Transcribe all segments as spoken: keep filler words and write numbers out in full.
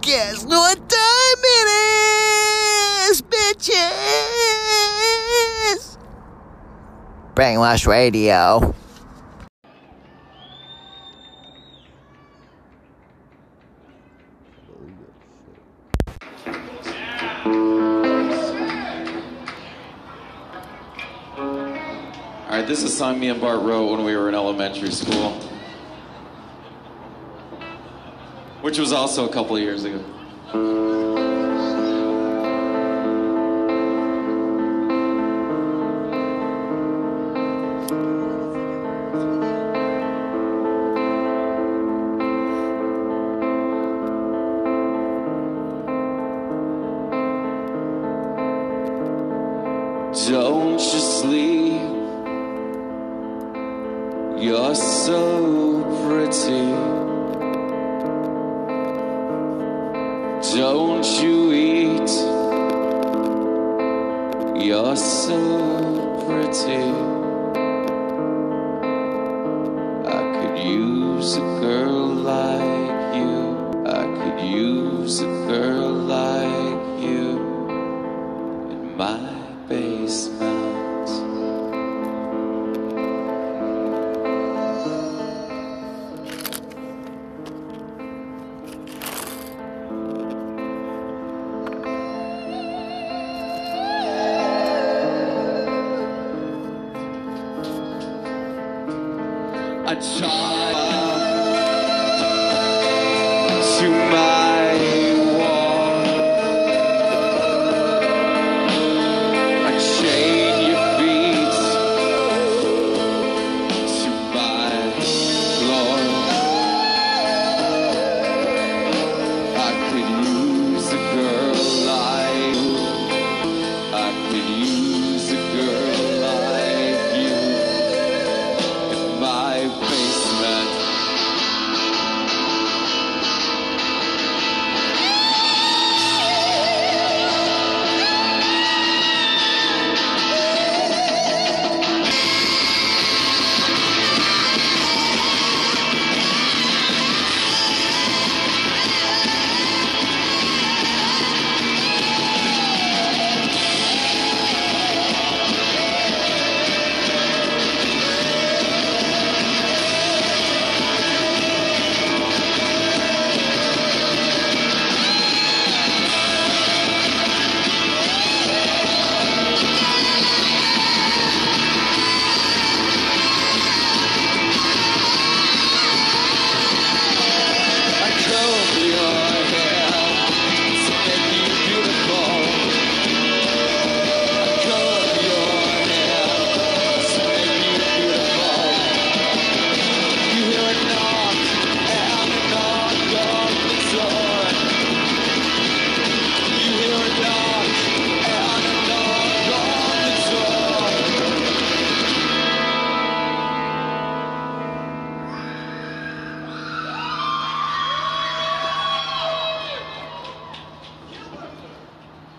guess what time it is, bitches! Brainwash Radio. Alright, this is a song me and Bart wrote when we were in elementary school, which was also a couple of years ago. Don't you sleep, you're so pretty. Don't you eat? You're so pretty. I could use a girl like you. I could use a girl like you in my basement. A child to my wall, I chain your feet to my floor. I could use a girl like you. I could use a girl like you in my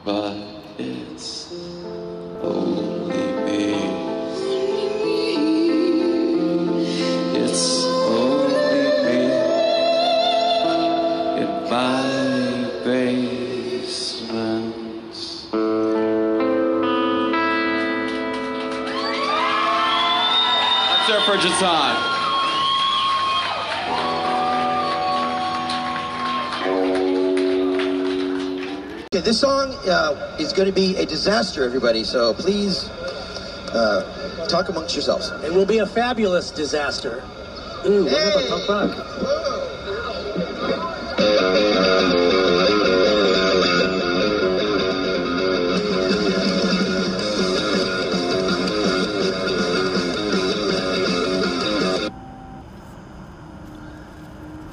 But it's only me. It's only me in my basement. That's there for just time. Okay, this song uh, is going to be a disaster, everybody, so please uh, talk amongst yourselves. It will be a fabulous disaster. Ooh, hey. What about punk rock?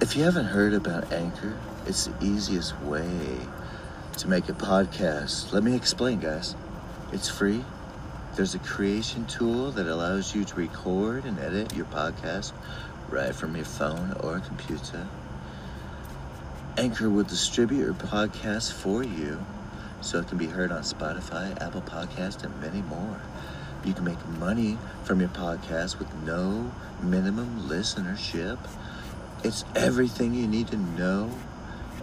If you haven't heard about Anchor, it's the easiest way to make a podcast. Let me explain, guys. It's free. There's a creation tool that allows you to record and edit your podcast right from your phone or computer. Anchor will distribute your podcast for you so it can be heard on Spotify, Apple Podcasts, and many more. You can make money from your podcast with no minimum listenership. It's everything you need to know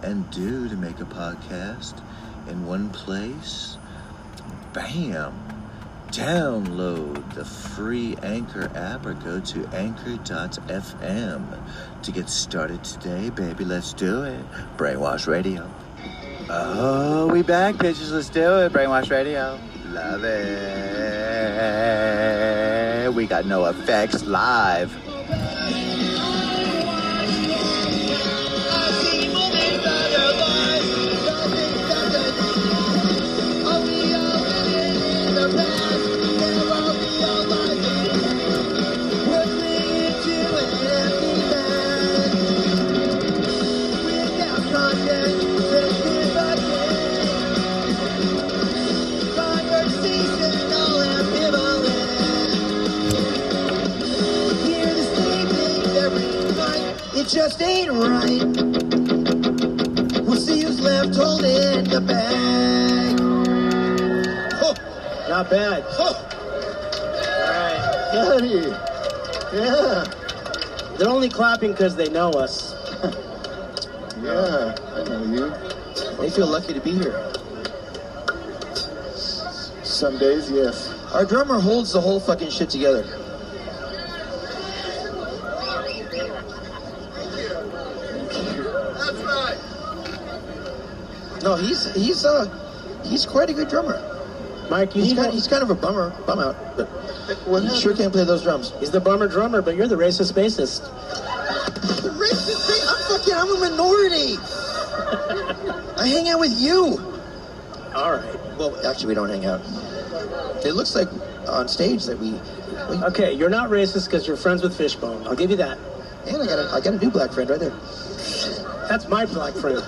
and do to make a podcast in one place, bam, download the free Anchor app or go to anchor dot f m to get started today, baby. Let's do it. Brainwash Radio. Oh, we back, bitches. Let's do it. Brainwash Radio. Love it. We got no effects live. Just ain't right. We'll see who's left holding the bag. Oh, not bad. Oh. All right, Daddy. Yeah. They're only clapping because they know us. Yeah, I know you. They feel lucky to be here. Some days, yes. Our drummer holds the whole fucking shit together. No, he's he's uh he's quite a good drummer. Mike, he's kind, he's kind of a bummer, bum out, but he sure can't play those drums. He's the bummer drummer, but you're the racist bassist. The racist bassist? I'm fucking I'm a minority. I hang out with you. All right. Well, actually, we don't hang out. It looks like on stage that we. we okay, you're not racist because you're friends with Fishbone. I'll give you that. And I got a I got a new black friend right there. That's my black friend.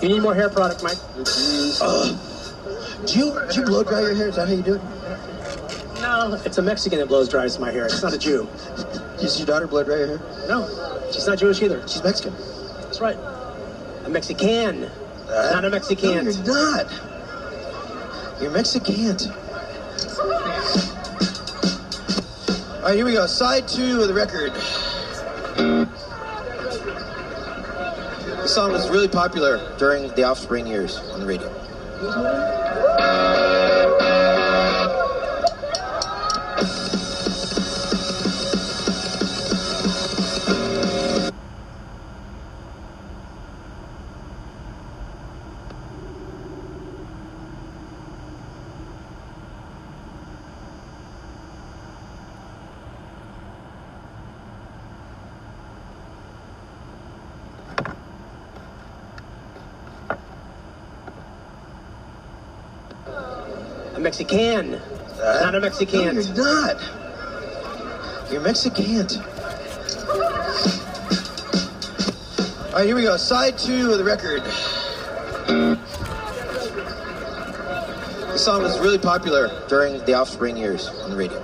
You need more hair product, Mike. Uh, do you do you blow dry your hair? Is that how you do it? No, it's a Mexican that blows dries my hair. It's not a Jew. Does your daughter blow dry your hair? No, she's not Jewish either. She's Mexican. That's right. A Mexican, uh, not a Mexican. No, you're not. You're Mexican. All right, here we go. Side two of the record. This song was really popular during the Offspring years on the radio. Mexican, uh, not a Mexican. No, you're not. You're Mexican. All right, here we go. Side two of the record. This song was really popular during the Offspring years on the radio.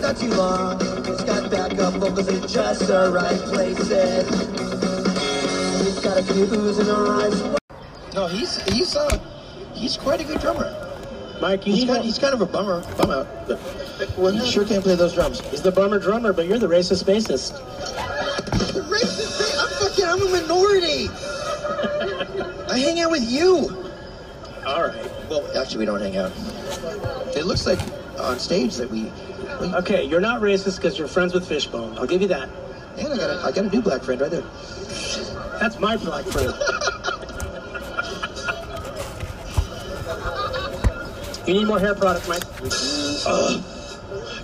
Not too long, it's got backup vocals in just the right places. He's got a few booze in her eyes. No, he's he's uh he's quite a good drummer. Mike, he's kind, he's kind of a bummer, bum out, but he sure can't play those drums. He's the bummer drummer, but you're the racist bassist. The racist bassist? I'm fucking I'm a minority. I hang out with you. All right. Well, actually, we don't hang out. It looks like on stage that we. Okay, you're not racist because you're friends with Fishbone. I'll give you that. And I got a, I got a new black friend right there. That's my black friend. You need more hair product, Mike. Uh,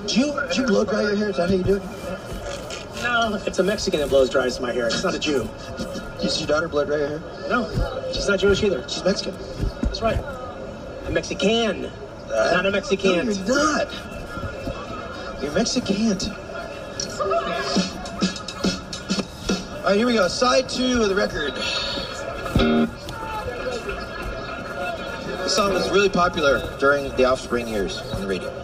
do you do you blow dry your hair? Is that how you do it? No, it's a Mexican that blows dries my hair. It's not a Jew. Does your daughter blow dry your hair? No, she's not Jewish either. She's Mexican. That's right. A Mexican, uh, not a Mexican. No, you're not. You're Mexican. All right, here we go. Side two of the record. This song was really popular during the Offspring years on the radio.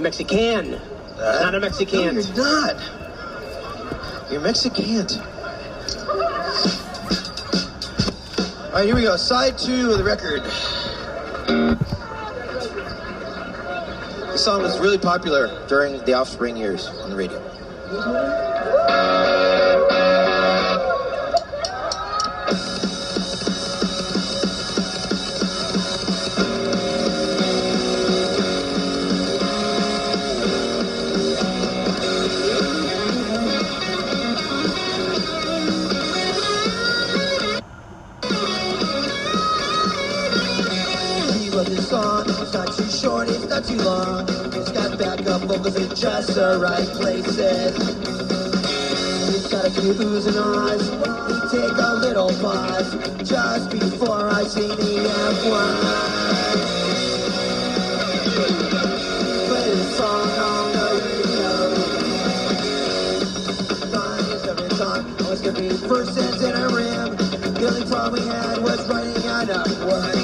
Mexican. Uh, not a Mexican. No, you're not. You're Mexican. All right, here we go. Side two of the record. This song was really popular during the Offspring years on the radio. Too long. It's got backup vocals in just the right places. It's got a few oohs and ahs. We take a little pause just before I see the F one. Play the song on the radio. Time is every time. Always gonna be first sense in a rim. The only problem we had was writing out of work.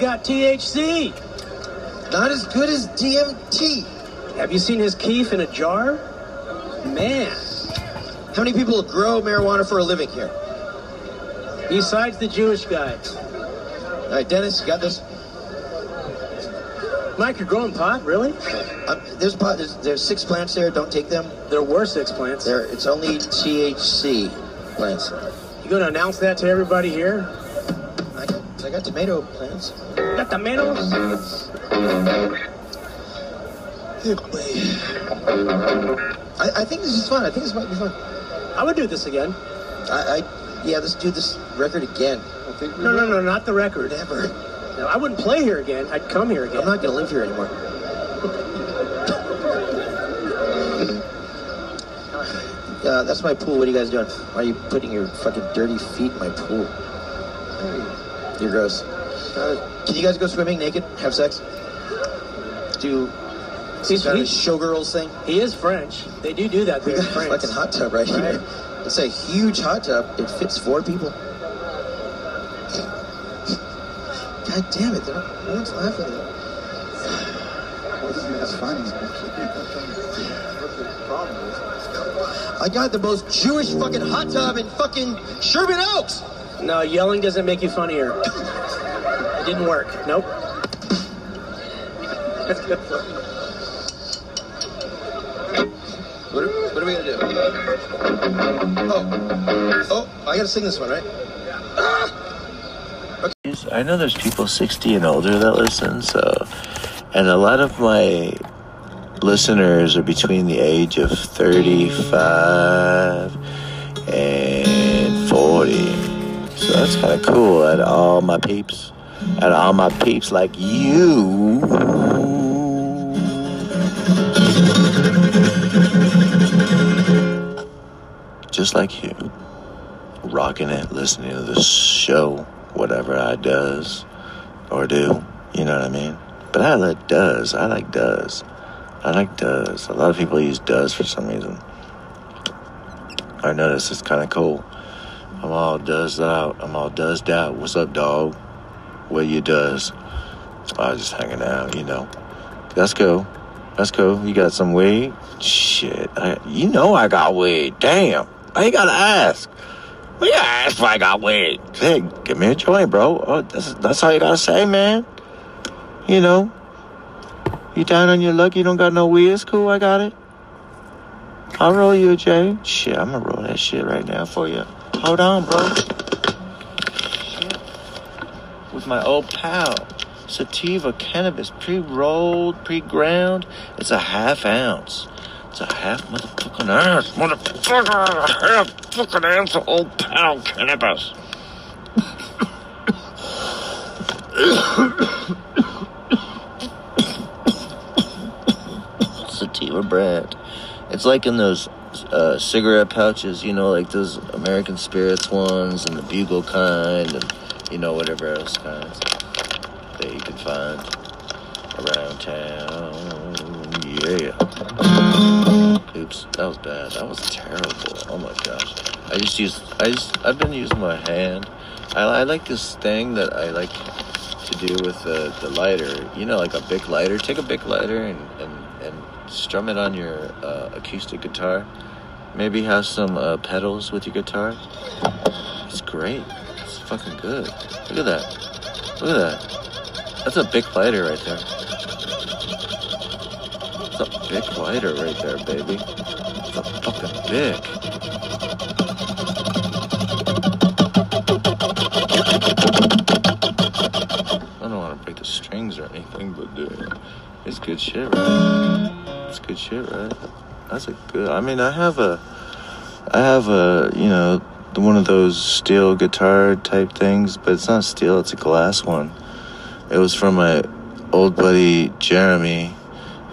Got T H C. Not as good as D M T. Have you seen his keef in a jar? Man. How many people grow marijuana for a living here? Besides the Jewish guy. All right, Dennis, you got this? Mike, you're growing pot, really? Uh, there's pot. There's, there's six plants there. Don't take them. There were six plants. There. It's only T H C plants. You gonna announce that to everybody here? I got, I got tomato plants. Got tomatoes? Good boy. I, I think this is fun. I think this might be fun. I would do this again. I, I yeah, let's do this record again. I think we no, no, no, not the record. Never. No, I wouldn't play here again. I'd come here again. I'm not gonna live here anymore. uh, that's my pool. What are you guys doing? Why are you putting your fucking dirty feet in my pool? You're gross. Uh, can you guys go swimming naked? Have sex? Do he's kind of showgirls thing? He is French. They do do that. We got a fucking hot tub right, right here. It's a huge hot tub. It fits four people. God damn it! No one's laughing at that. That's funny. I got the most Jewish fucking hot tub in fucking Sherman Oaks. No, yelling doesn't make you funnier. It didn't work. Nope. That's good. What are, what are we going to do? Oh. Oh, I got to sing this one, right? Ah! Okay. there's, I know there's people sixty and older that listen, so, and a lot of my listeners are between the age of thirty-five and forty, so that's kind of cool. And all my peeps, and all my peeps like you. Just like you, rocking it, listening to this show, whatever I does or do, you know what I mean? But I like does, I like does, I like does. A lot of people use does for some reason. I notice it's kind of cool. I'm all does out, I'm all does out. What's up, dog? What you does? I was just hanging out, you know. That's cool, that's cool. You got some weed? Shit, I, you know I got weed, damn. I ain't gotta ask. We gotta ask if I got weed. Hey, give me a joint, bro. Oh, that's that's all you gotta say, man. You know, you down on your luck? You don't got no weed? It's cool. I got it. I'll roll you a J. Shit, I'm gonna roll that shit right now for you. Hold on, bro. Shit. With my old pal, sativa cannabis, pre-rolled, pre-ground. It's a half ounce. It's a half motherfucking ass, motherfucker, half fucking ounce of old pal cannabis. Sativa brand. It's like in those uh, cigarette pouches, you know, like those American Spirits ones and the Bugle kind and, you know, whatever else kinds that you can find around town. Yeah. Oops, that was bad. That was terrible. Oh my gosh. I just used, I just, I've been using my hand. I, I like this thing that I like to do with the, the lighter. You know, like a Bic lighter. Take a Bic lighter and, and, and strum it on your uh, acoustic guitar. Maybe have some uh, pedals with your guitar. It's great. It's fucking good. Look at that. Look at that. That's a Bic lighter right there. That's a Bic lighter right there, baby. That's a fucking Bic. I don't want to break the strings or anything, but dude, it's good shit, right? It's good shit, right? That's a good. I mean, I have a, I have a, you know, one of those steel guitar type things, but it's not steel. It's a glass one. It was from my old buddy Jeremy,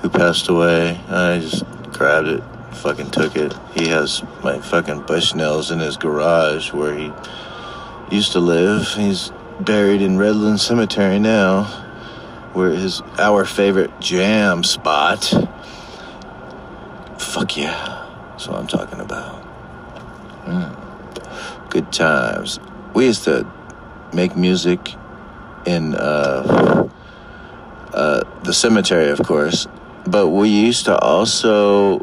who passed away. I just grabbed it, fucking took it. He has my fucking Bushnells in his garage where he used to live. He's buried in Redland Cemetery now, where his, our favorite jam spot. Fuck yeah, that's what I'm talking about. Mm. Good times. We used to make music in uh, uh, the cemetery, of course. But we used to also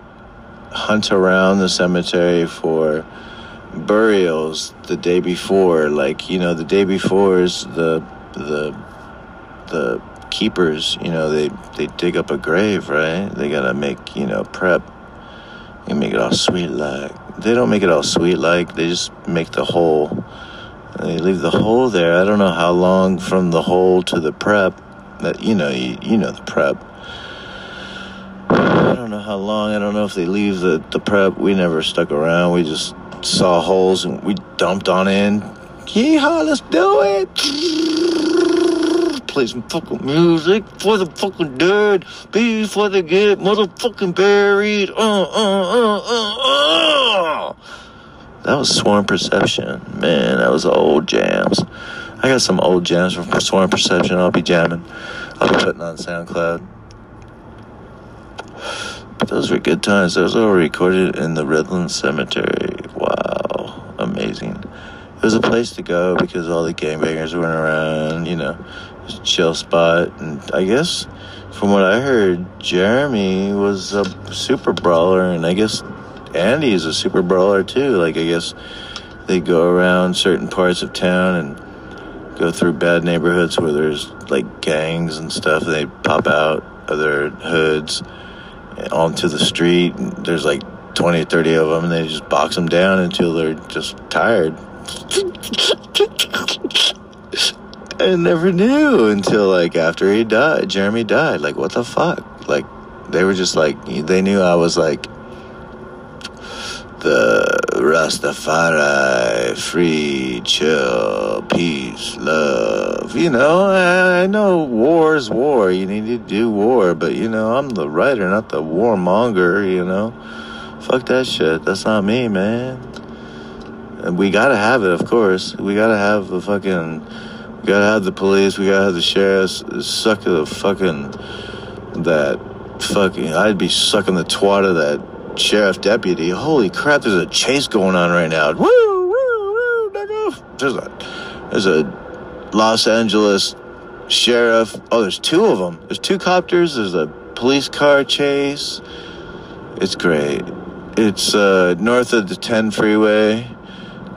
hunt around the cemetery for burials the day before. Like, you know, the day before is the the the keepers, you know, they, they dig up a grave, right? They gotta make, you know, prep. They make it all sweet like. They don't make it all sweet like, they just make the hole. They leave the hole there. I don't know how long from the hole to the prep. That, you know, you, you know the prep. I don't know how long. I don't know if they leave the, the prep. We never stuck around. We just saw holes and we dumped on in. Yeehaw, let's do it. Play some fucking music for the fucking dead. Before they get motherfucking buried. Uh, uh, uh, uh, uh. That was Swarm Perception. Man, that was old jams. I got some old jams from Swarm Perception. I'll be jamming. I'll be putting on SoundCloud. But those were good times. Those were all recorded in the Redland Cemetery. Wow. Amazing. It was a place to go because all the gangbangers weren't around, you know. It was a chill spot. And I guess, from what I heard, Jeremy was a super brawler. And I guess Andy is a super brawler, too. Like, I guess they go around certain parts of town and go through bad neighborhoods where there's, like, gangs and stuff. And they pop out of their hoods onto the street. There's like twenty or thirty of them, and they just box them down until they're just tired. I never knew until, like, after he died, Jeremy died. Like, what the fuck? Like, they were just, like, they knew I was, like, the Rastafari, free, chill, peace, love. You know, I, I know war is war. You need to do war. But, you know, I'm the writer, not the warmonger, you know. Fuck that shit. That's not me, man. And we gotta have it, of course. We gotta have the fucking... We gotta have the police. We gotta have the sheriffs. Suck the fucking... That fucking... I'd be sucking the twat of that sheriff deputy. Holy crap, there's a chase going on right now. Woo! Woo! Woo! Nigga! There's a... There's a Los Angeles sheriff... Oh, there's two of them. There's two copters. There's a police car chase. It's great. It's uh, north of the ten freeway.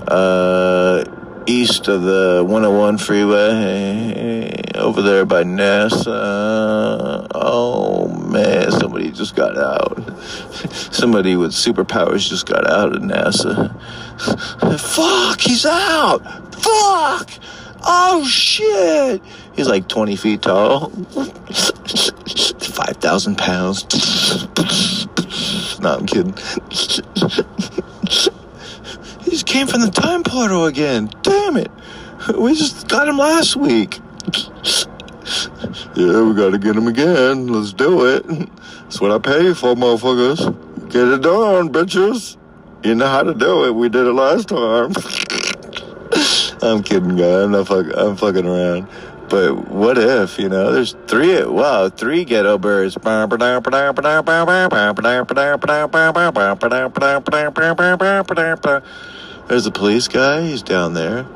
Uh, east of the one oh one freeway, over there by NASA. Oh man, somebody just got out. Somebody with superpowers just got out of NASA. Fuck, he's out! Fuck! Oh shit! He's like twenty feet tall, five thousand pounds. No, I'm kidding. He just came from the time portal again. Damn it. We just got him last week. Yeah, we gotta get him again. Let's do it. That's what I pay you for, motherfuckers. Get it done, bitches. You know how to do it. We did it last time. I'm kidding, guy. I'm not fucking, I'm fucking around. But what if, you know, there's three, wow, three ghetto birds. There's the police guy. He's down there.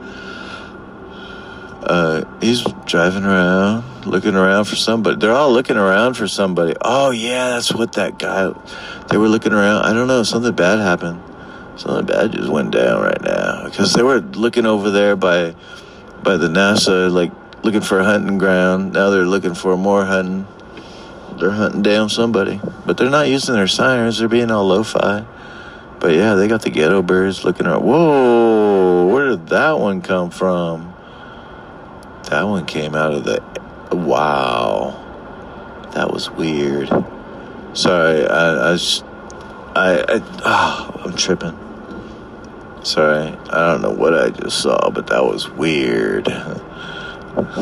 Uh, he's driving around, looking around for somebody. They're all looking around for somebody. Oh, yeah, that's what that guy, they were looking around. I don't know. Something bad happened. Something bad just went down right now. Because they were looking over there by, by the NASA, like, looking for a hunting ground. Now they're looking for more hunting. They're hunting down somebody. But they're not using their sirens. They're being all lo-fi. But yeah, they got the ghetto birds looking around. Whoa, where did that one come from? That one came out of the... Wow. That was weird. Sorry, I... I, just, I, I oh, I'm tripping. Sorry, I don't know what I just saw, but that was weird.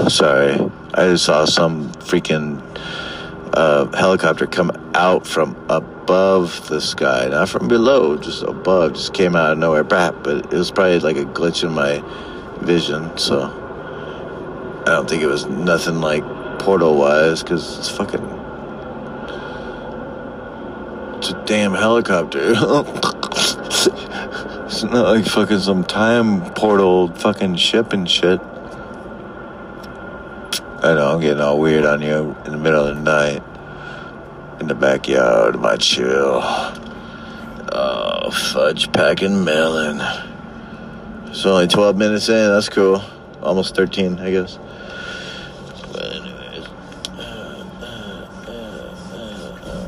Sorry, I just saw some freaking uh, helicopter come out from above the sky. Not from below, just above. Just came out of nowhere. But it was probably like a glitch in my vision. So I don't think it was nothing like portal-wise, because it's fucking... It's a damn helicopter. It's not like fucking some time portal fucking ship and shit. I know, I'm getting all weird on you in the middle of the night. In the backyard of my chill. Oh, fudge packing melon. It's only twelve minutes in, that's cool. Almost thirteen, I guess. But anyways.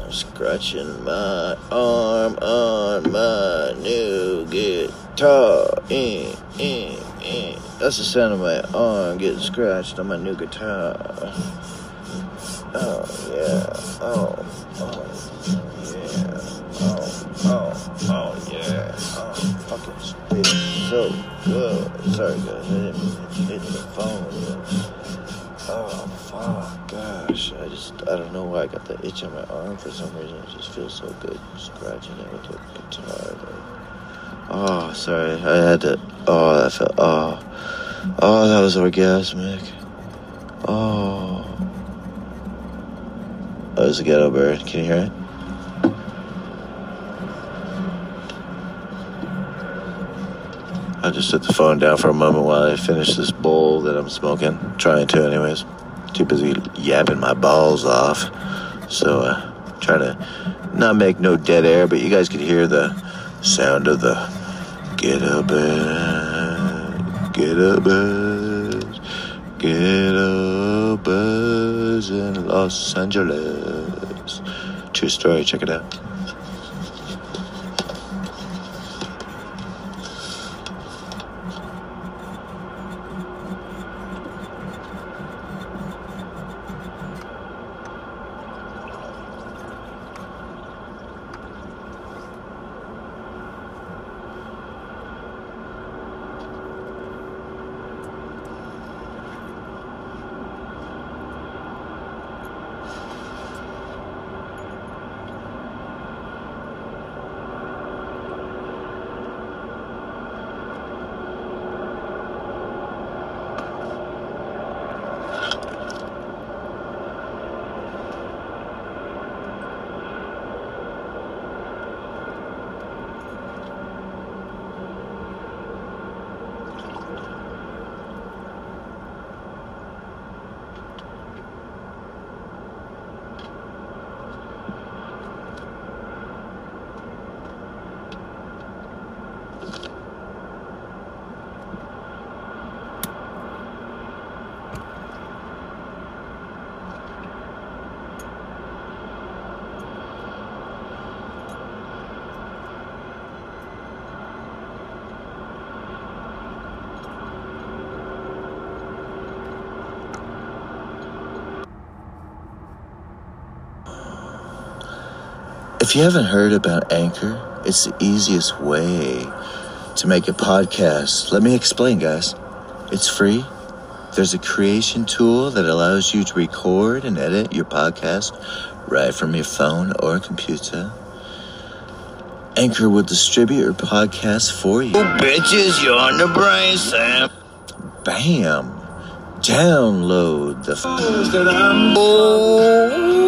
I'm scratching my arm on my new guitar. Eh, eh, eh. That's the sound of my arm getting scratched on my new guitar. Oh, yeah. Oh, oh, yeah. Oh, oh, oh, yeah. Oh, fucking spit. So good. Sorry, guys. I didn't hit the phone. Oh, fuck. Gosh. I just, I don't know why I got the itch on my arm for some reason. It just feels so good scratching it with the guitar. Like. Oh, sorry. I had to. Oh, that felt. Oh. Oh, that was orgasmic. Oh. Oh, that was a ghetto bird. Can you hear it? I just set the phone down for a moment while I finish this bowl that I'm smoking. I'm trying to, anyways. Too busy yapping my balls off. So, uh, trying to not make no dead air, but you guys could hear the sound of the ghetto bird. Get a buzz, get a buzz in Los Angeles. True story, check it out. If you haven't heard about Anchor, it's the easiest way to make a podcast. Let me explain, guys. It's free. There's a creation tool that allows you to record and edit your podcast right from your phone or computer. Anchor will distribute your podcast for you. Oh, bitches, you're on the brain, Sam. Bam. Download the... Oh.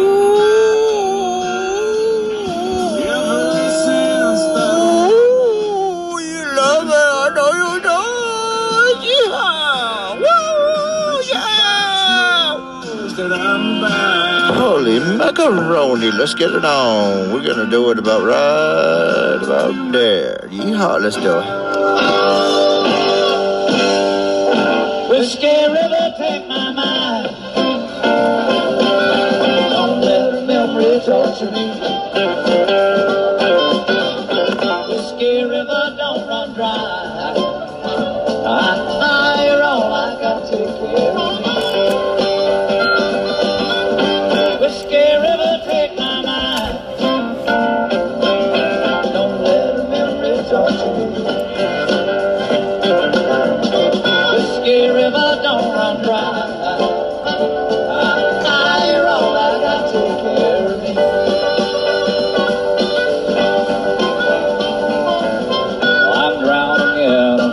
Holy macaroni, let's get it on. We're gonna do it about right about there. Yeehaw, let's do it. Whiskey River, take my mind. Don't let the memory torture me. Whiskey River, don't run dry. I, you're all I gotta take care of.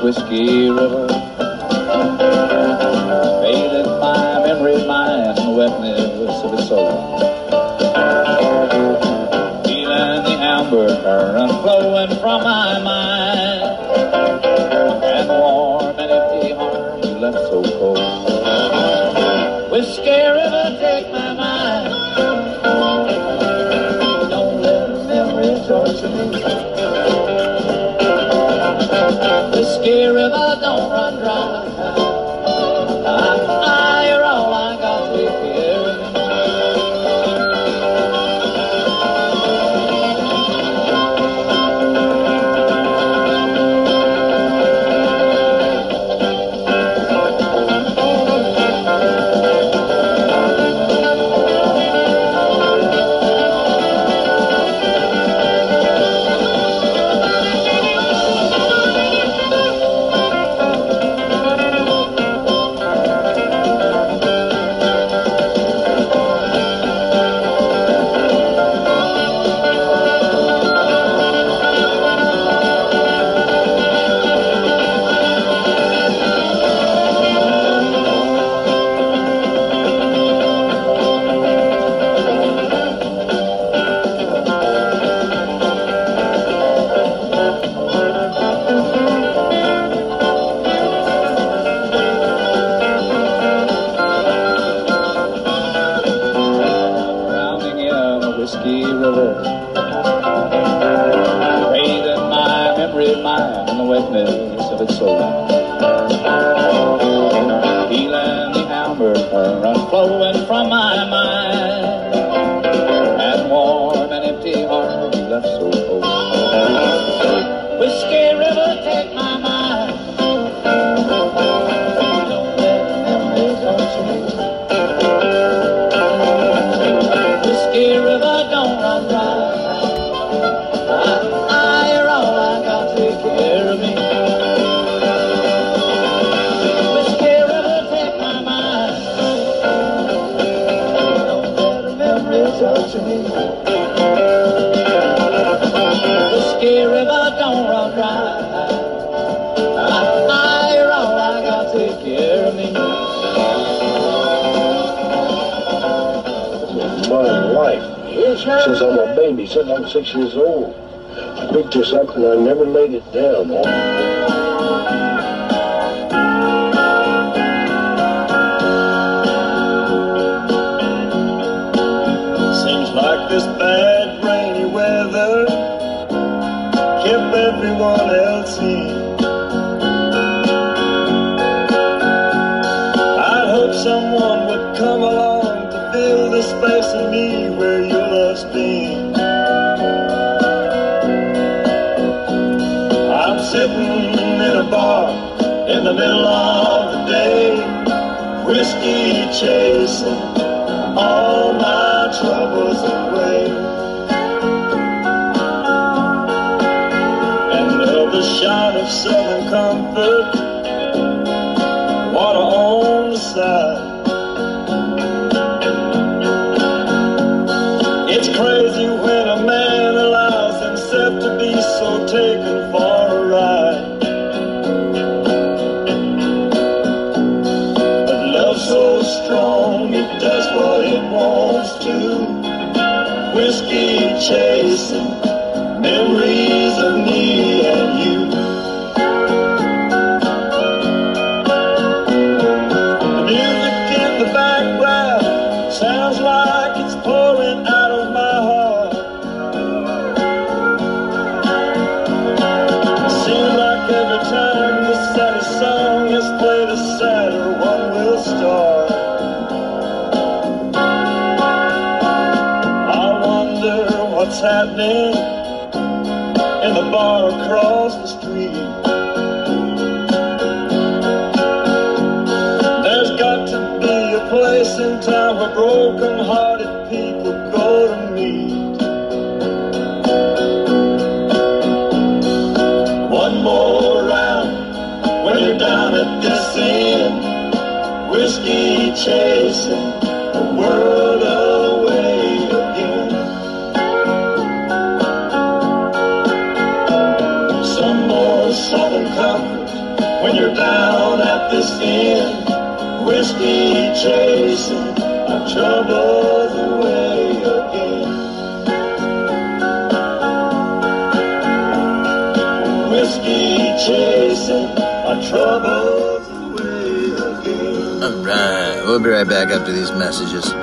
Whiskey River, bathed my memory, mind, and wetness of its soul. Feeling the amber current flowing from my mind, and warm and empty heart you left so cold. Whiskey River, take my mind. Don't let the memory torture me. Whiskey River, don't run dry. I, I, you're all I got to Since I'm a baby, since I'm six years old, I picked this up and I never laid it down. Seems like this bad rainy weather kept everyone else in. I'd hope someone would come along to fill this space in me where you been. I'm sitting in a bar in the middle of the day, whiskey chasing all my troubles away. of seven comfort, water on the side. It's crazy when a man allows himself to be so taken for a ride. But love's so strong, it does what it wants to. Whiskey chasing memories of me and you. The music in the background sounds like it's pouring out of my heart. Seems like every time the saddest song is played, a sadder one will start. I wonder what's happening in the bar across the street. There's got to be a place in time where broken-hearted people go to meet. One more round when you're down at this end, whiskey chasing the world of down at this end, whiskey chasing our troubles away again. Whiskey chasing our troubles away again. Alright, we'll be right back after these messages.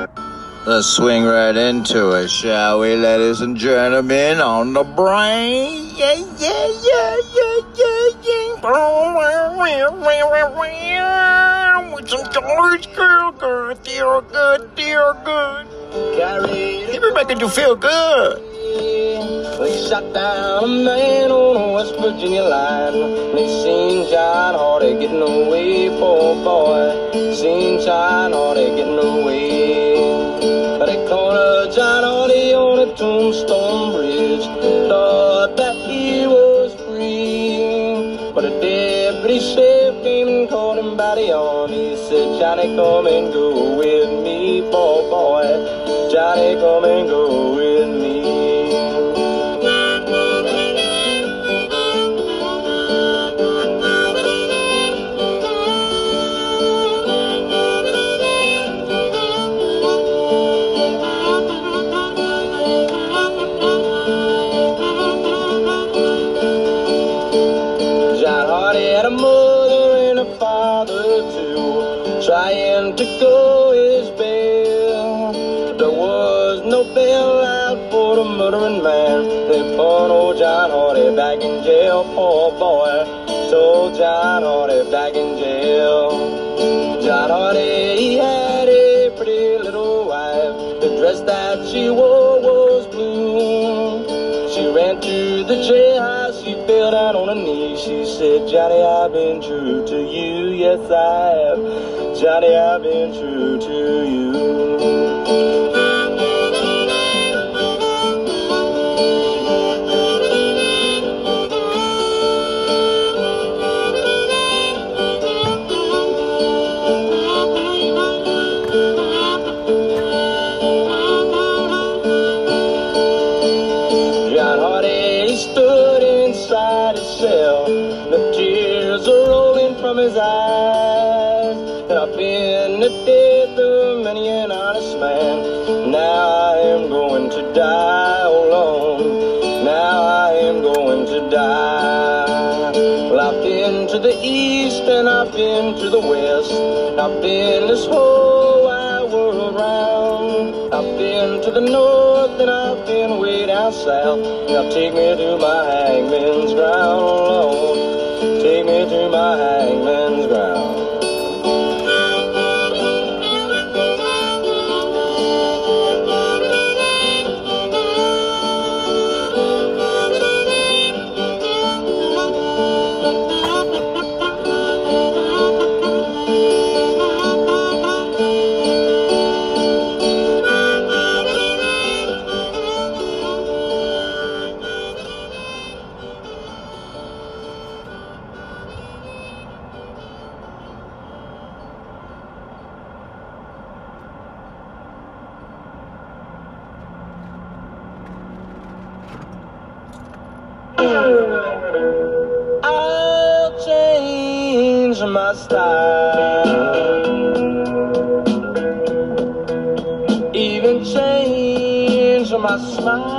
Let's swing right into it, shall we, ladies and gentlemen, on the brain? Yeah, yeah, yeah, yeah, yeah, yeah. With some George Thorogood, Thorogood, Thorogood. Give me making you feel good. They shot down a man on a West Virginia line. They seen John Hardy getting away, poor boy. Seen John Hardy getting away. They cornered John Hardy on a tombstone bridge, thought that he was free. But a deputy sheriff came and caught him by the arm. He said, Johnny, come and go with me, poor boy. Johnny, come and go with me. Trying to go his bail, there was no bail out for the murdering man. They put old John Hardy back in jail, poor boy. Told John Hardy back in jail. John Hardy, he had a pretty little wife. The dress that she wore was blue. She ran to the jailhouse, she fell down on her knees. She said, Johnny, I've been true to you, yes I have. Johnny, I've been true to you. John Hardy stood inside his cell, the tears are rolling from his eyes. I've been a dead many an honest man. Now I am going to die alone. Now I am going to die. Well, I've been to the east and I've been to the west. I've been this whole wide world around. I've been to the north and I've been way down south. Now take me to my hangman's ground, Lord. Take me to my hangman's ground. in my style, even change my smile.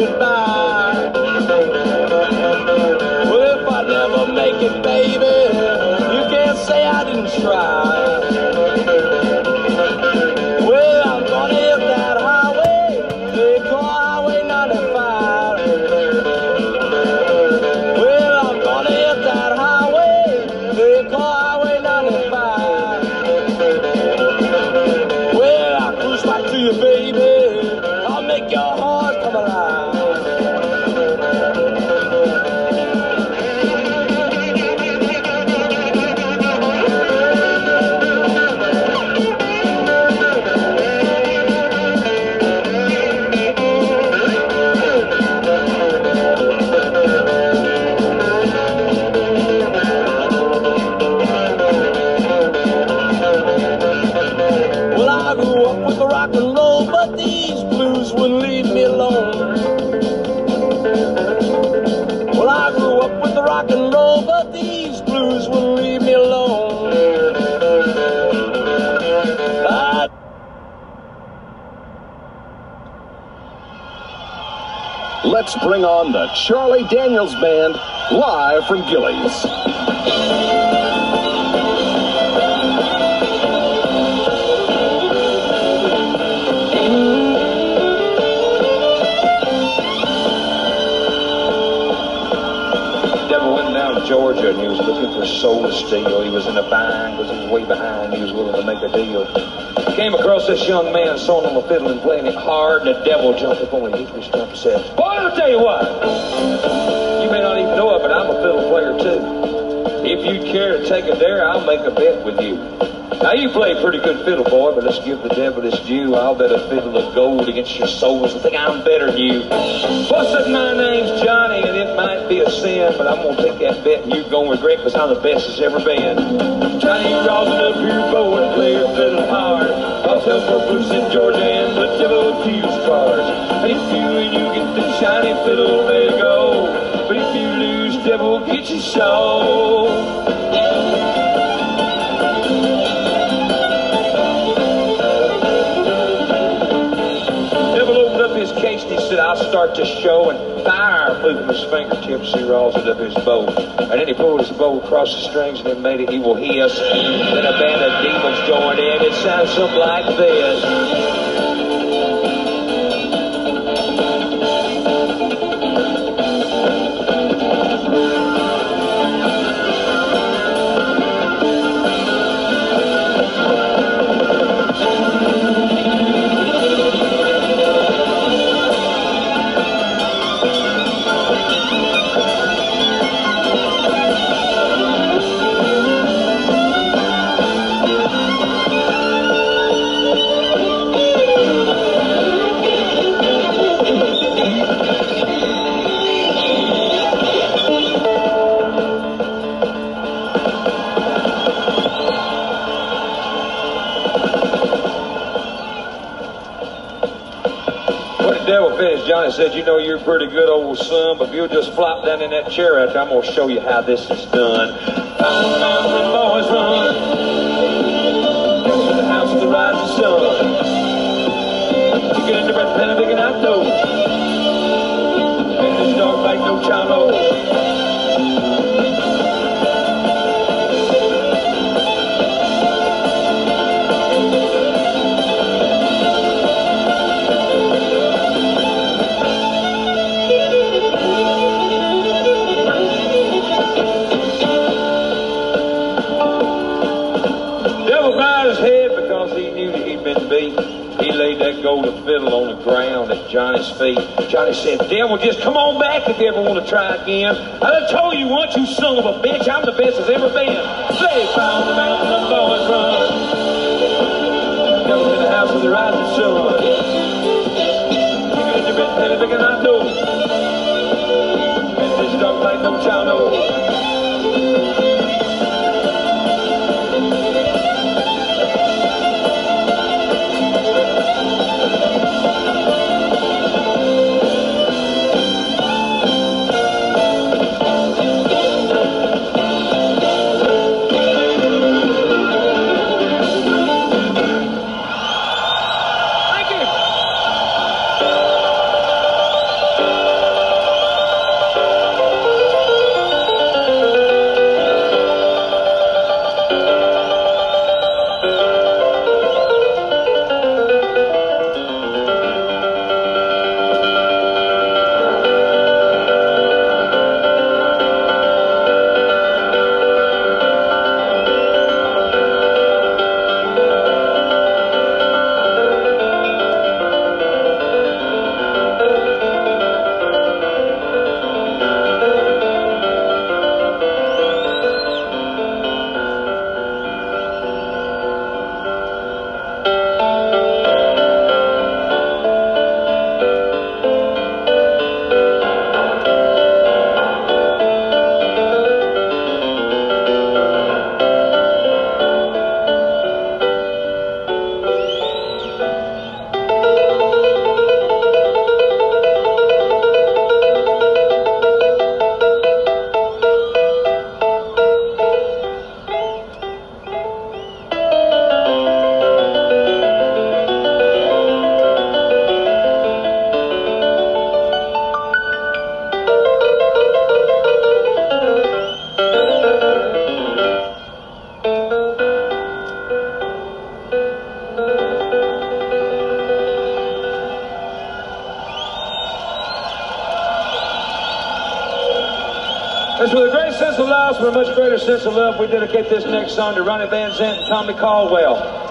goodbye. Well, if I never make it, baby, you can't say I didn't try. Well, I'm gonna hit that highway, they call Highway ninety-five. Well, I'm gonna hit that highway, they call Highway ninety-five. Well, I'll cruise right to you, baby. Let's bring on the Charlie Daniels Band, live from Gillies. Georgia, and he was looking for a soul to steal. He was in a bind because he was way behind. He was willing to make a deal. Came across this young man, sawing on the fiddle and playing it hard, and the devil jumped up on him. He reached up and said, "Boy, I'll tell you what. You may not even know it, but I'm a fiddle player too. If you care to take a dare, I'll make a bet with you. Now, you play a pretty good fiddle, boy, but let's give the devil his due. I'll bet a fiddle of gold against your soul. I think I'm better than you. Plus, that my name's Johnny, and it might be a sin, but I'm going to take that bet, and you're going to regret because I'm the best it's ever been. Johnny, draws it up your bow and play your fiddle hard. I'll sell for boots in Georgia and the devil a few stars. And if you and you get the shiny fiddle, there you go. But if you lose, devil, get your soul." "I'll start this show," and fire flew from his fingertips. He roused it up his bow, and then he pulled his bow across the strings, and it made an evil hiss. Then a band of demons joined in. It sounds something like this. Johnny said, "You know, you're pretty good, old son, but if you'll just flop down in that chair out there, I'm going to show you how this is done. Down the mountain, boys, run. Go to the house to rise the sun. You get a different Panavic and I know. In this dark like no channel. Go to fiddle on the ground at Johnny's feet. Johnny said, "Devil, just come on back if you ever want to try again. I done told you once, you son of a bitch, I'm the best it's ever been. Say, found the mountain, the boys run. Go to the house of the rising sun. You could have been better than I know. And this dark like no child knows." As with a great sense of loss and a much greater sense of love, we dedicate this next song to Ronnie Van Zant and Tommy Caldwell.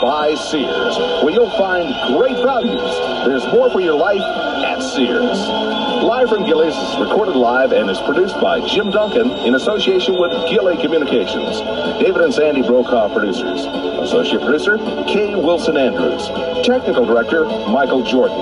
By Sears, where you'll find great values. There's more for your life at Sears. Live from Gillies is recorded live and is produced by Jim Duncan in association with Gilly Communications. David and Sandy Brokaw, producers. Associate producer, Kay Wilson Andrews. Technical director, Michael Jordan.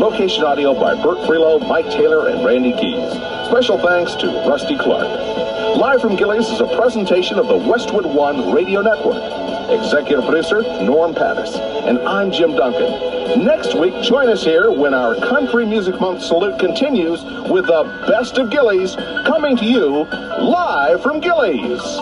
Location audio by Bert Freelow, Mike Taylor, and Randy Keys. Special thanks to Rusty Clark. Live from Gillies is a presentation of the Westwood One Radio Network. Executive producer, Norm Pattis. And I'm Jim Duncan. Next week, join us here when our Country Music Month salute continues with the best of Gillies, coming to you live from Gillies.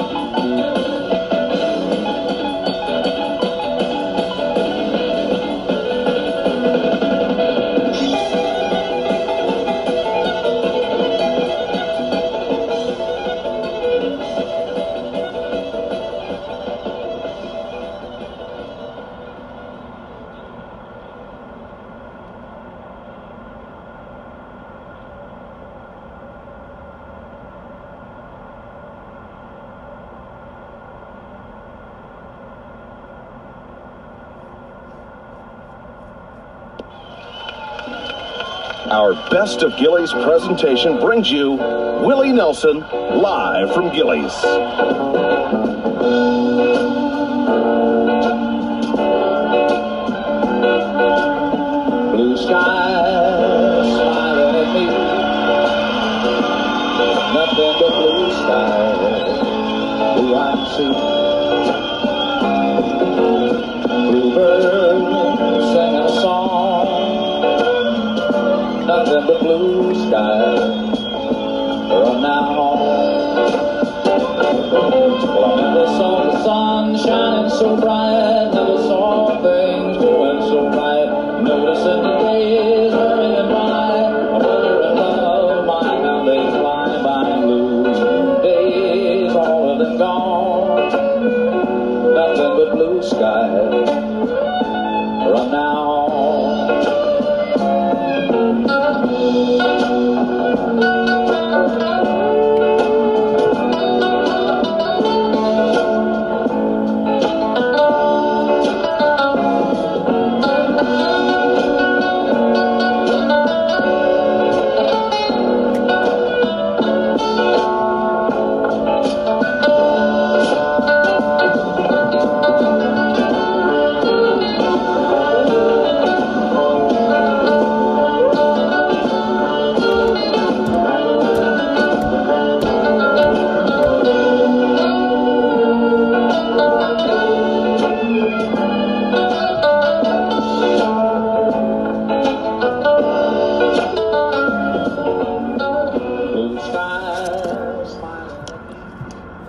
Our Best of Gillies presentation brings you Willie Nelson, live from Gillies. Blue skies, smile at me. Nothing but blue skies do I see. So bright, never saw things going so right. Noticing the days hurrying by, I wonder in love, mind how they fly by. Losing days, all of them gone. Nothing but blue skies from now on.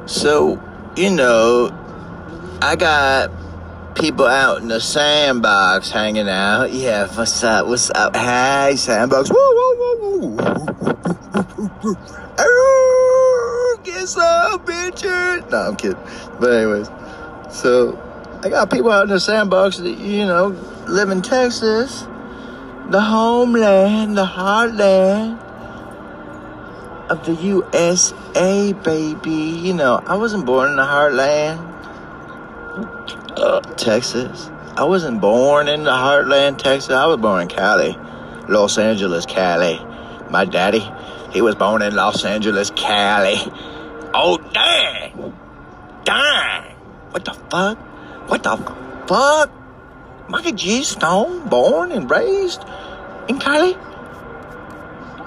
So, you know, I got people out in the sandbox hanging out. Yeah, what's up? What's up? Hey, sandbox. Woo, woo, woo, woo. Oh, get some, bitches. No, I'm kidding. But anyways, so I got people out in the sandbox that, you know, live in Texas, the homeland, the heartland of the U S A, baby. You know, I wasn't born in the heartland, uh, Texas. I wasn't born in the heartland, Texas. I was born in Cali, Los Angeles, Cali. My daddy, he was born in Los Angeles, Cali. Oh, dang. Dang. What the fuck? What the fuck? Michael G. Stone, born and raised in Cali?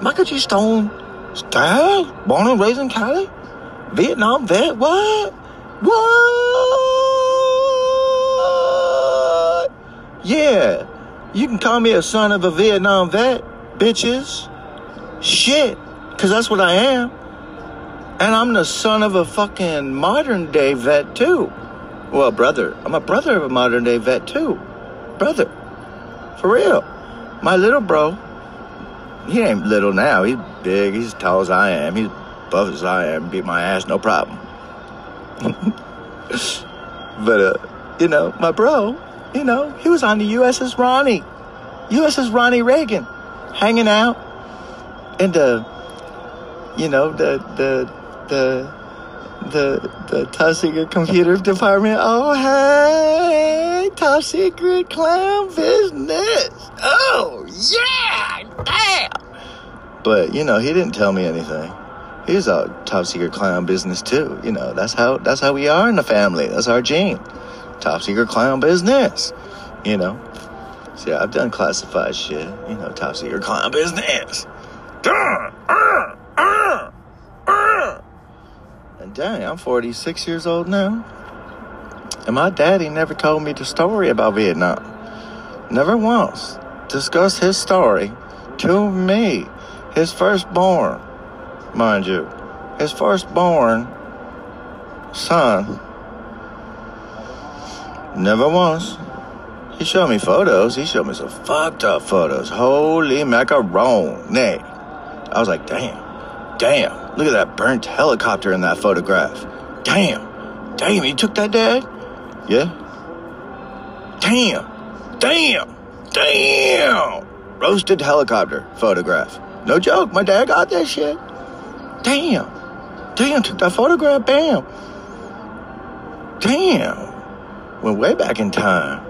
Michael G. Stone, Stag? Born and raised in Cali? Vietnam vet? What? What? Yeah. You can call me a son of a Vietnam vet, bitches. Shit. Because that's what I am. And I'm the son of a fucking modern day vet, too. Well, brother. I'm a brother of a modern day vet, too. Brother. For real. My little bro. He ain't little now. He's big. He's tall as I am. He's buff as I am. Beat my ass, no problem. But, uh, you know, my bro, you know, he was on the U S S Ronnie. U S S Ronnie Reagan. Hanging out in the, you know, the, the, the, the, the top secret computer department. Oh, hey, top secret clown business. Oh, yeah, damn. But, you know, he didn't tell me anything. He was all top secret clown business, too. You know, that's how, that's how we are in the family. That's our gene. Top secret clown business, you know. See, I've done classified shit, you know, top secret clown business. Damn. Dang, I'm forty-six years old now. And my daddy never told me the story about Vietnam. Never once discussed his story to me. His firstborn, mind you. His firstborn son. Never once. He showed me photos. He showed me some fucked up photos. Holy macaroni. I was like, damn, damn. Look at that burnt helicopter in that photograph. Damn. Damn, you took that, Dad? Yeah. Damn. Damn. Damn. Roasted helicopter photograph. No joke. My dad got that shit. Damn. Damn, took that photograph. Bam. Damn. Went way back in time.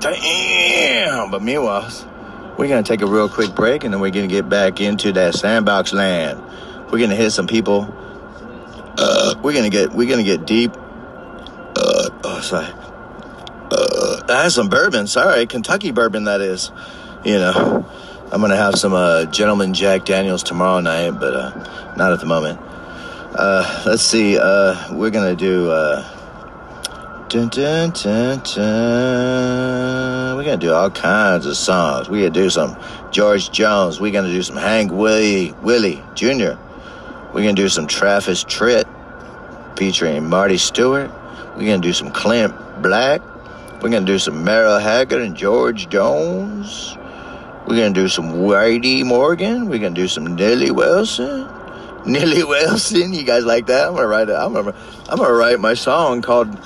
Damn. But meanwhile, We're going to take a real quick break, and then we're going to get back into that sandbox land. We're going to hit some people. Uh, we're going to get we're going to get deep. Uh, oh, sorry. Uh, I had some bourbon. Sorry, Kentucky bourbon, that is. You know, I'm going to have some uh, Gentleman Jack Daniels tomorrow night, but uh, not at the moment. Uh, let's see. Uh, we're going to do... Uh, Dun, dun, dun, dun. We're going to do all kinds of songs. We're going to do some George Jones. We're going to do some Hank Willie, Willie Junior We're going to do some Travis Tritt featuring Marty Stewart. We're going to do some Clint Black. We're going to do some Merle Haggard and George Jones. We're going to do some Whitey Morgan. We're going to do some Nellie Wilson. Nellie Wilson, you guys like that? I'm going to write it. I'm going I'm to write my song called...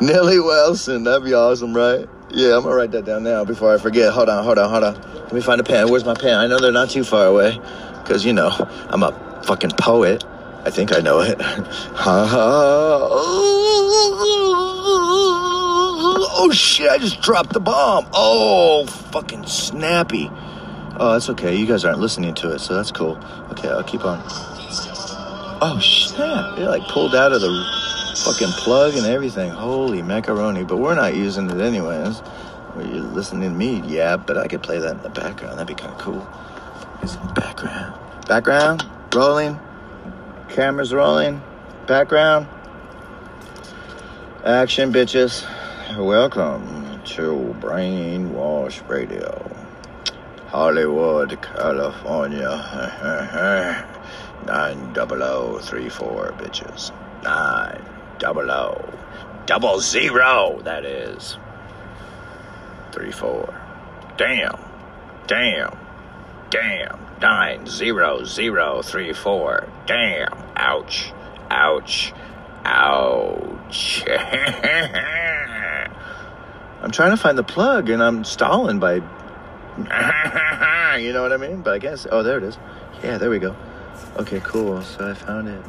Nellie Wilson, that'd be awesome, right? Yeah, I'm gonna write that down now before I forget. Hold on, hold on, hold on. Let me find a pen. Where's my pen? I know they're not too far away, because, you know, I'm a fucking poet. I think I know it. Oh, shit, I just dropped the bomb. Oh, fucking snappy. Oh, that's okay. You guys aren't listening to it, so that's cool. Okay, I'll keep on. Oh, shit. It, like, pulled out of the... fucking plug and everything. Holy macaroni. But we're not using it anyways. Well, you're listening to me. Yeah, but I could play that in the background. That'd be kind of cool. It's in the background. Background. Rolling. Cameras rolling. Background. Action, bitches. Welcome to Brainwash Radio. Hollywood, California. nine oh oh three four, bitches. Nine. Double O, double zero. That is three four. Damn, damn, damn. Nine zero zero three four. Damn. Ouch, ouch, ouch. I'm trying to find the plug and I'm stalling by. You know what I mean? But I guess. Oh, there it is. Yeah, there we go. Okay, cool. So I found it.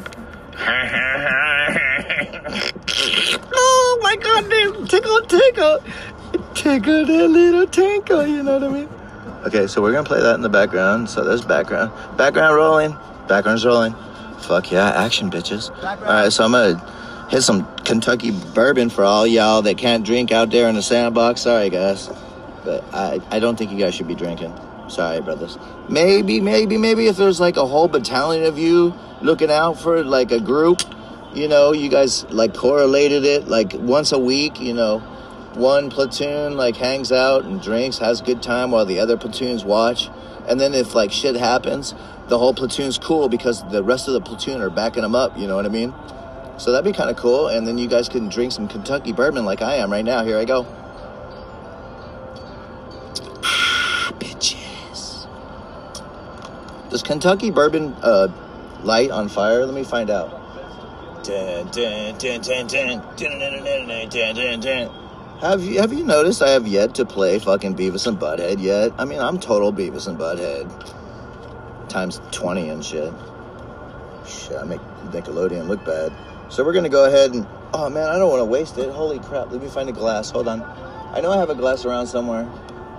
Oh my goddamn tickle tickle tickle that little tinkle, you know what I mean? Okay, so we're gonna play that in the background. So there's background. Background rolling. Background's rolling. Fuck yeah, action, bitches. Alright, so I'm gonna hit some Kentucky bourbon for all y'all that can't drink out there in the sandbox. Sorry guys. But I, I don't think you guys should be drinking. Sorry, brothers. Maybe, maybe, maybe if there's like a whole battalion of you looking out for like a group, you know, you guys like correlated it like once a week, you know, one platoon like hangs out and drinks, has a good time while the other platoons watch. And then if like shit happens, the whole platoon's cool because the rest of the platoon are backing them up, you know what I mean? So that'd be kind of cool. And then you guys can drink some Kentucky bourbon like I am right now. Here I go. Is Kentucky bourbon uh, light on fire? Let me find out. Have you have you noticed I have yet to play fucking Beavis and Butthead yet? I mean, I'm total Beavis and Butthead. Times twenty and shit. Shit, I make Nickelodeon look bad. So we're going to go ahead and... Oh, man, I don't want to waste it. Holy crap. Let me find a glass. Hold on. I know I have a glass around somewhere.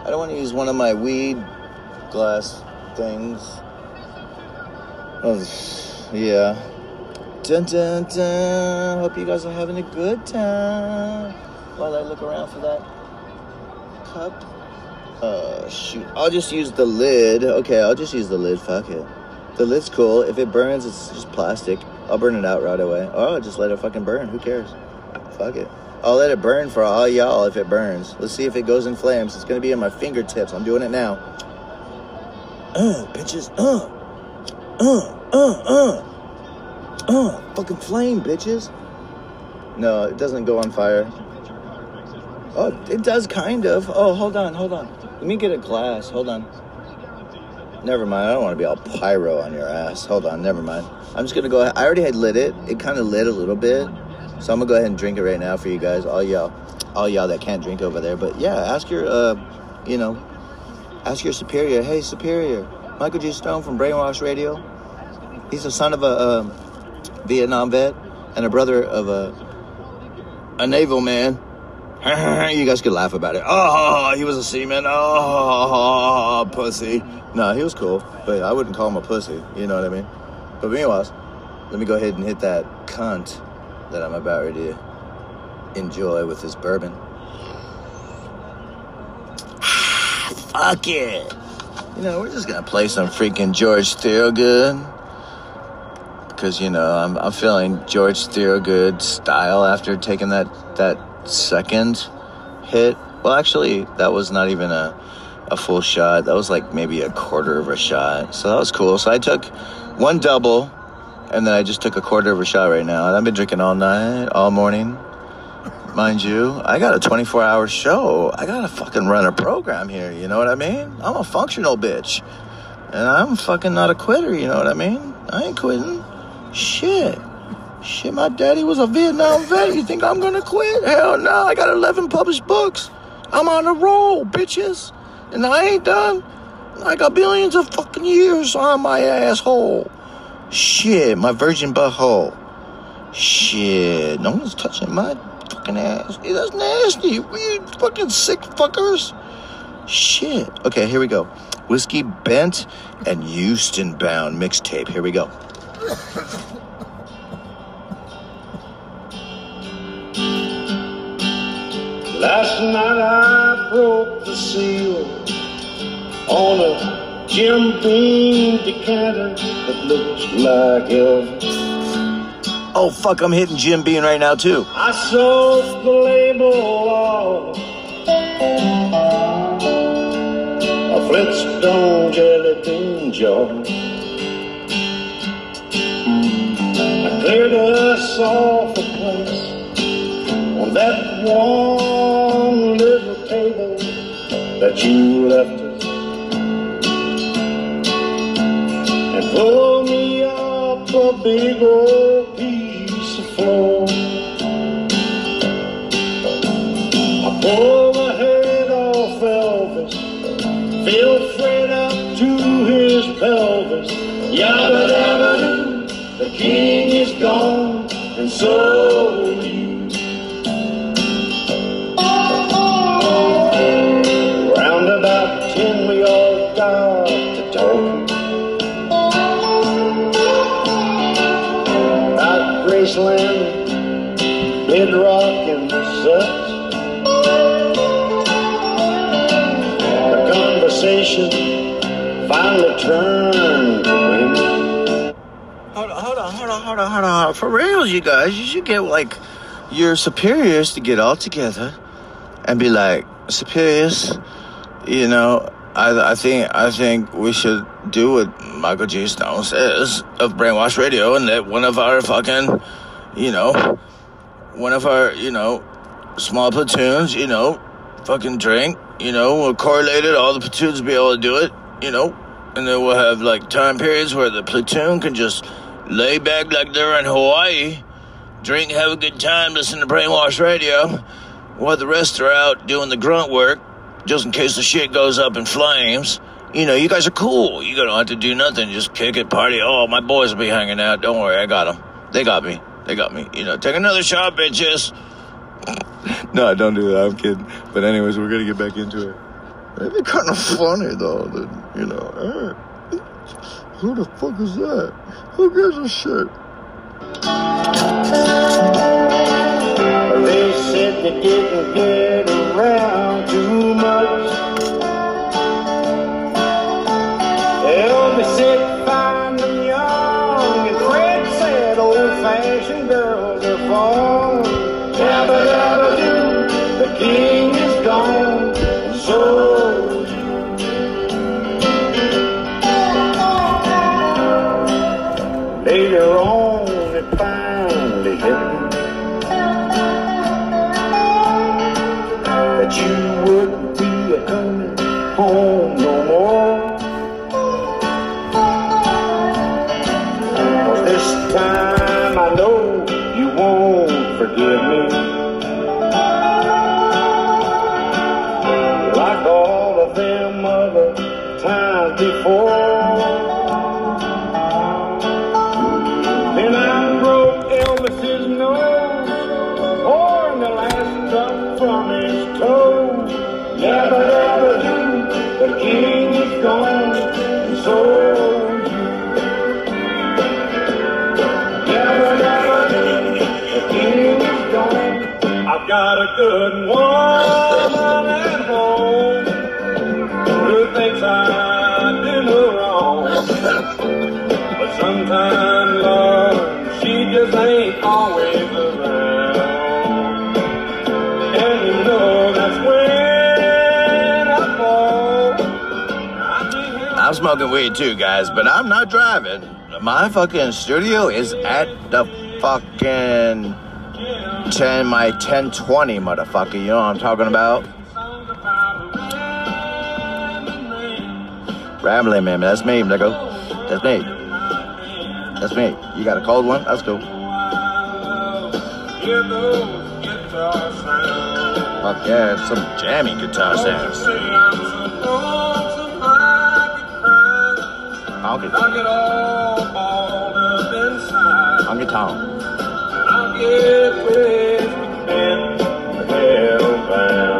I don't want to use one of my weed glass things. Oh, yeah. Dun, dun, dun. Hope you guys are having a good time. While I look around for that cup. Oh, shoot. I'll just use the lid. Okay, I'll just use the lid. Fuck it. The lid's cool. If it burns, it's just plastic. I'll burn it out right away. Or I'll just let it fucking burn. Who cares? Fuck it. I'll let it burn for all y'all if it burns. Let's see if it goes in flames. It's going to be in my fingertips. I'm doing it now. Uh, bitches. Uh. Uh. Uh, uh, uh, fucking flame, bitches. No, it doesn't go on fire. Oh, it does kind of. Oh, hold on, hold on. Let me get a glass. Hold on. Never mind. I don't want to be all pyro on your ass. Hold on. Never mind. I'm just going to go ahead. I already had lit it. It kind of lit a little bit. So I'm going to go ahead and drink it right now for you guys. All y'all, all y'all that can't drink over there. But yeah, ask your, uh, you know, ask your superior. Hey, superior. Michael G. Stone from Brainwash Radio. He's a son of a uh, Vietnam vet and a brother of a a naval man. You guys could laugh about it. Oh, he was a seaman. Oh, pussy. No, he was cool, but I wouldn't call him a pussy. You know what I mean? But anyways, let me go ahead and hit that cunt that I'm about ready to enjoy with this bourbon. Fuck it. You know, we're just going to play some freaking George Thorogood. Because, you know, I'm, I'm feeling George Thorogood style after taking that, that second hit. Well, actually, that was not even a, a full shot. That was like maybe a quarter of a shot. So that was cool. So I took one double, and then I just took a quarter of a shot right now. And I've been drinking all night, all morning. Mind you, I got a twenty-four hour show. I got to fucking run a program here. You know what I mean? I'm a functional bitch. And I'm fucking not a quitter. You know what I mean? I ain't quitting. Shit. Shit, my daddy was a Vietnam vet. You think I'm going to quit? Hell no. I got eleven published books. I'm on a roll, bitches. And I ain't done. I got billions of fucking years on my asshole. Shit, my virgin butthole. Shit. No one's touching my fucking ass. Hey, that's nasty. We fucking sick fuckers. Shit. Okay, here we go. Whiskey Bent and Houston Bound mixtape. Here we go. Last night I broke the seal on a Jim Beam decanter that looks like Elvis. Oh, fuck, I'm hitting Jim Beam right now, too. I sold the label off a Flintstone jelly bean jar. I cleared us off a place on that one little table that you left us. And pulled me up a big old piece. I pulled the head off Elvis, filled Fred up to his pelvis. Yabba dabba doo, the king is gone, and so are you. Round about ten, we all got to talking. About Graceland, Bedrock and such. The conversation finally turned. Hold on, hold on, hold on, hold on, hold on. For real, you guys, you should get like your superiors to get all together and be like, superiors, you know, I, I think I think we should do what Michael G. Stone says of Brainwash Radio and let one of our fucking, you know. One of our, you know, small platoons, you know, fucking drink, you know, we'll correlate it, all the platoons will be able to do it, you know, and then we'll have, like, time periods where the platoon can just lay back like they're in Hawaii, drink, have a good time, listen to Brainwash Radio, while the rest are out doing the grunt work, just in case the shit goes up in flames. You know, you guys are cool. You don't have to do nothing. Just kick it, party. Oh, my boys will be hanging out. Don't worry, I got them. They got me. They got me, you know, take another shot, bitches. No, don't do that. I'm kidding. But anyways, we're going to get back into it. It'd be kind of funny, though, that, you know, hey, who the fuck is that? Who gives a shit? They said they didn't get around too much. Elvis said, from me. got a good woman at home who thinks I do no wrong. But sometimes, Lord, she just ain't always around. And you know that's when I fall. I'm smoking weed too, guys, but I'm not driving. My fucking studio is at the fucking ten my ten twenty, motherfucker. You know what I'm talking about? Rambling, man. That's me, nigga. That's me. That's me. You got a cold one? That's cool. Fuck yeah, some jammy guitar sounds. Honky. I'm your town. I'll get with and hellbound.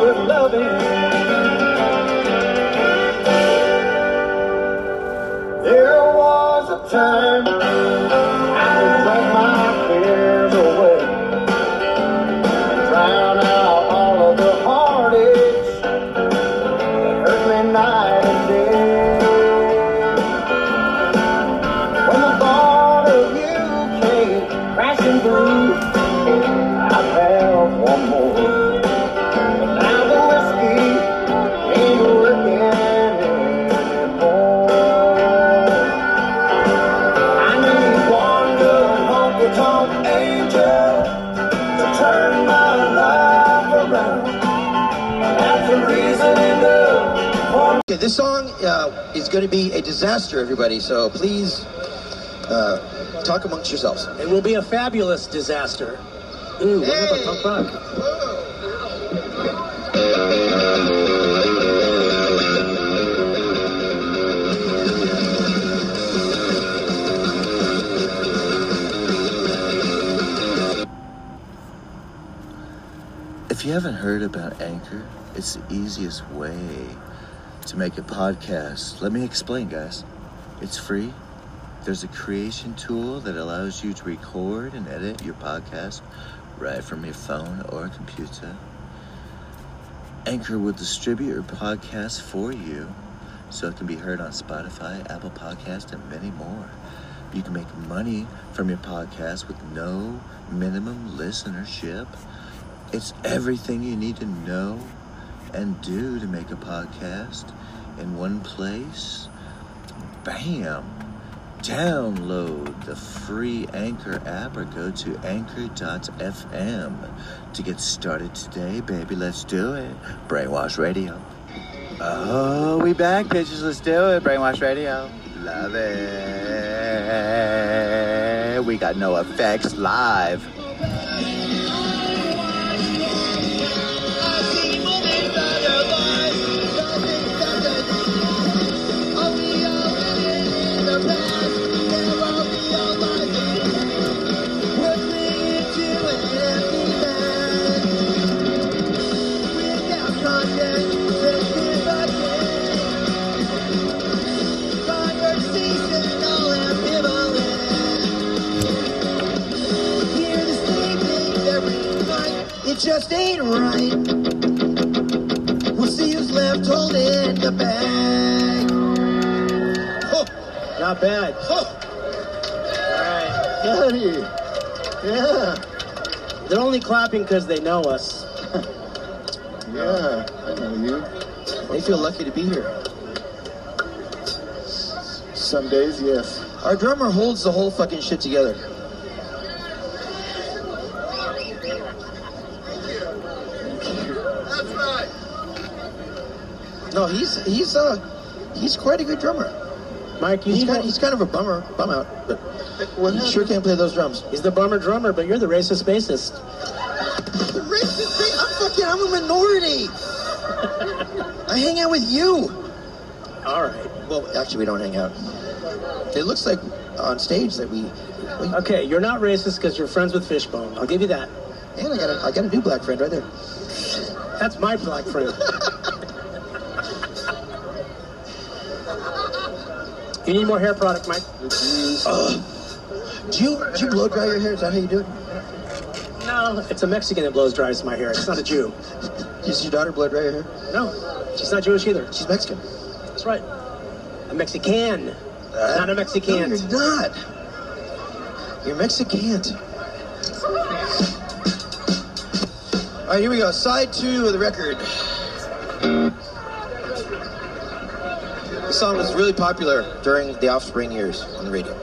Good loving. time to take my fears away and drown out all of the heartaches that hurt me night and day. When the thought of you came crashing through, I'd have one more. This song uh, is going to be a disaster, everybody, so please uh, talk amongst yourselves. It will be a fabulous disaster. Ooh, hey. What about punk rock? If you haven't heard about Anchor, it's the easiest way to make a podcast. Let me explain, guys. It's free. There's a creation tool that allows you to record and edit your podcast right from your phone or computer. Anchor will distribute your podcast for you so it can be heard on Spotify, Apple Podcasts, and many more. You can make money from your podcast with no minimum listenership. It's everything you need to know and do to make a podcast in one place. Bam! Download the free Anchor app or go to anchor dot f m to get started today, baby. Let's do it. Brainwash Radio. Oh, we back, bitches. Let's do it. Brainwash Radio. Love it. We got no effects live. Just ain't right. We'll see who's left holding the bag. Oh, not bad. Oh. All right. Yeah. They're only clapping because they know us. Yeah, I know you. They feel lucky to be here. Some days, yes. Our drummer holds the whole fucking shit together. No, he's he's uh he's quite a good drummer. Mike, you he's, kind, he's kind of a bummer, bum out, but well, he sure can't play those drums. He's the bummer drummer, but you're the racist bassist. The racist bass? I'm fucking I'm a minority. I hang out with you. All right. Well, actually, we don't hang out. It looks like on stage that we. we okay, you're not racist because you're friends with Fishbone. I'll give you that. And I got a I got a new black friend right there. That's my black friend. You need more hair product, Mike. Uh, do you do you blow dry your hair? Is that how you do it? No, it's a Mexican that blows dries my hair. It's not a Jew. Does your daughter blow dry your hair? No, she's not Jewish either. She's Mexican. That's right. A Mexican, uh, not a Mexican. No, you're not. You're Mexican. All right, here we go. Side two of the record. This song was really popular during the Offspring years on the radio.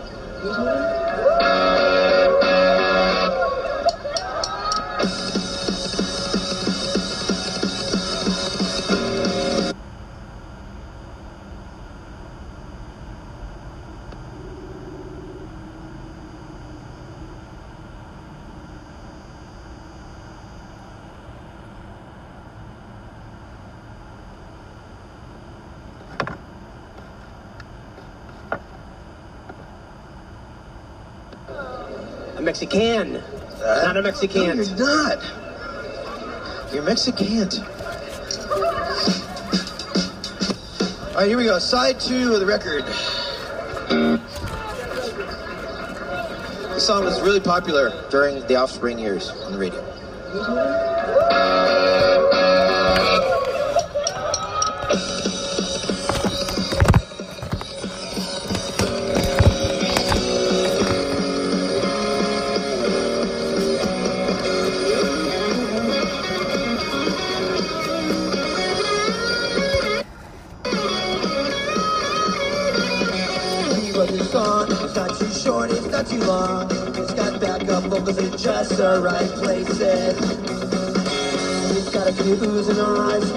Mexican, uh, not a Mexican. No, you're not. You're Mexican. All right, here we go. Side two of the record. song was really popular during the Offspring years on the radio. Too long, it's got backup vocals in just the right places. It's got a few oohs and ahs.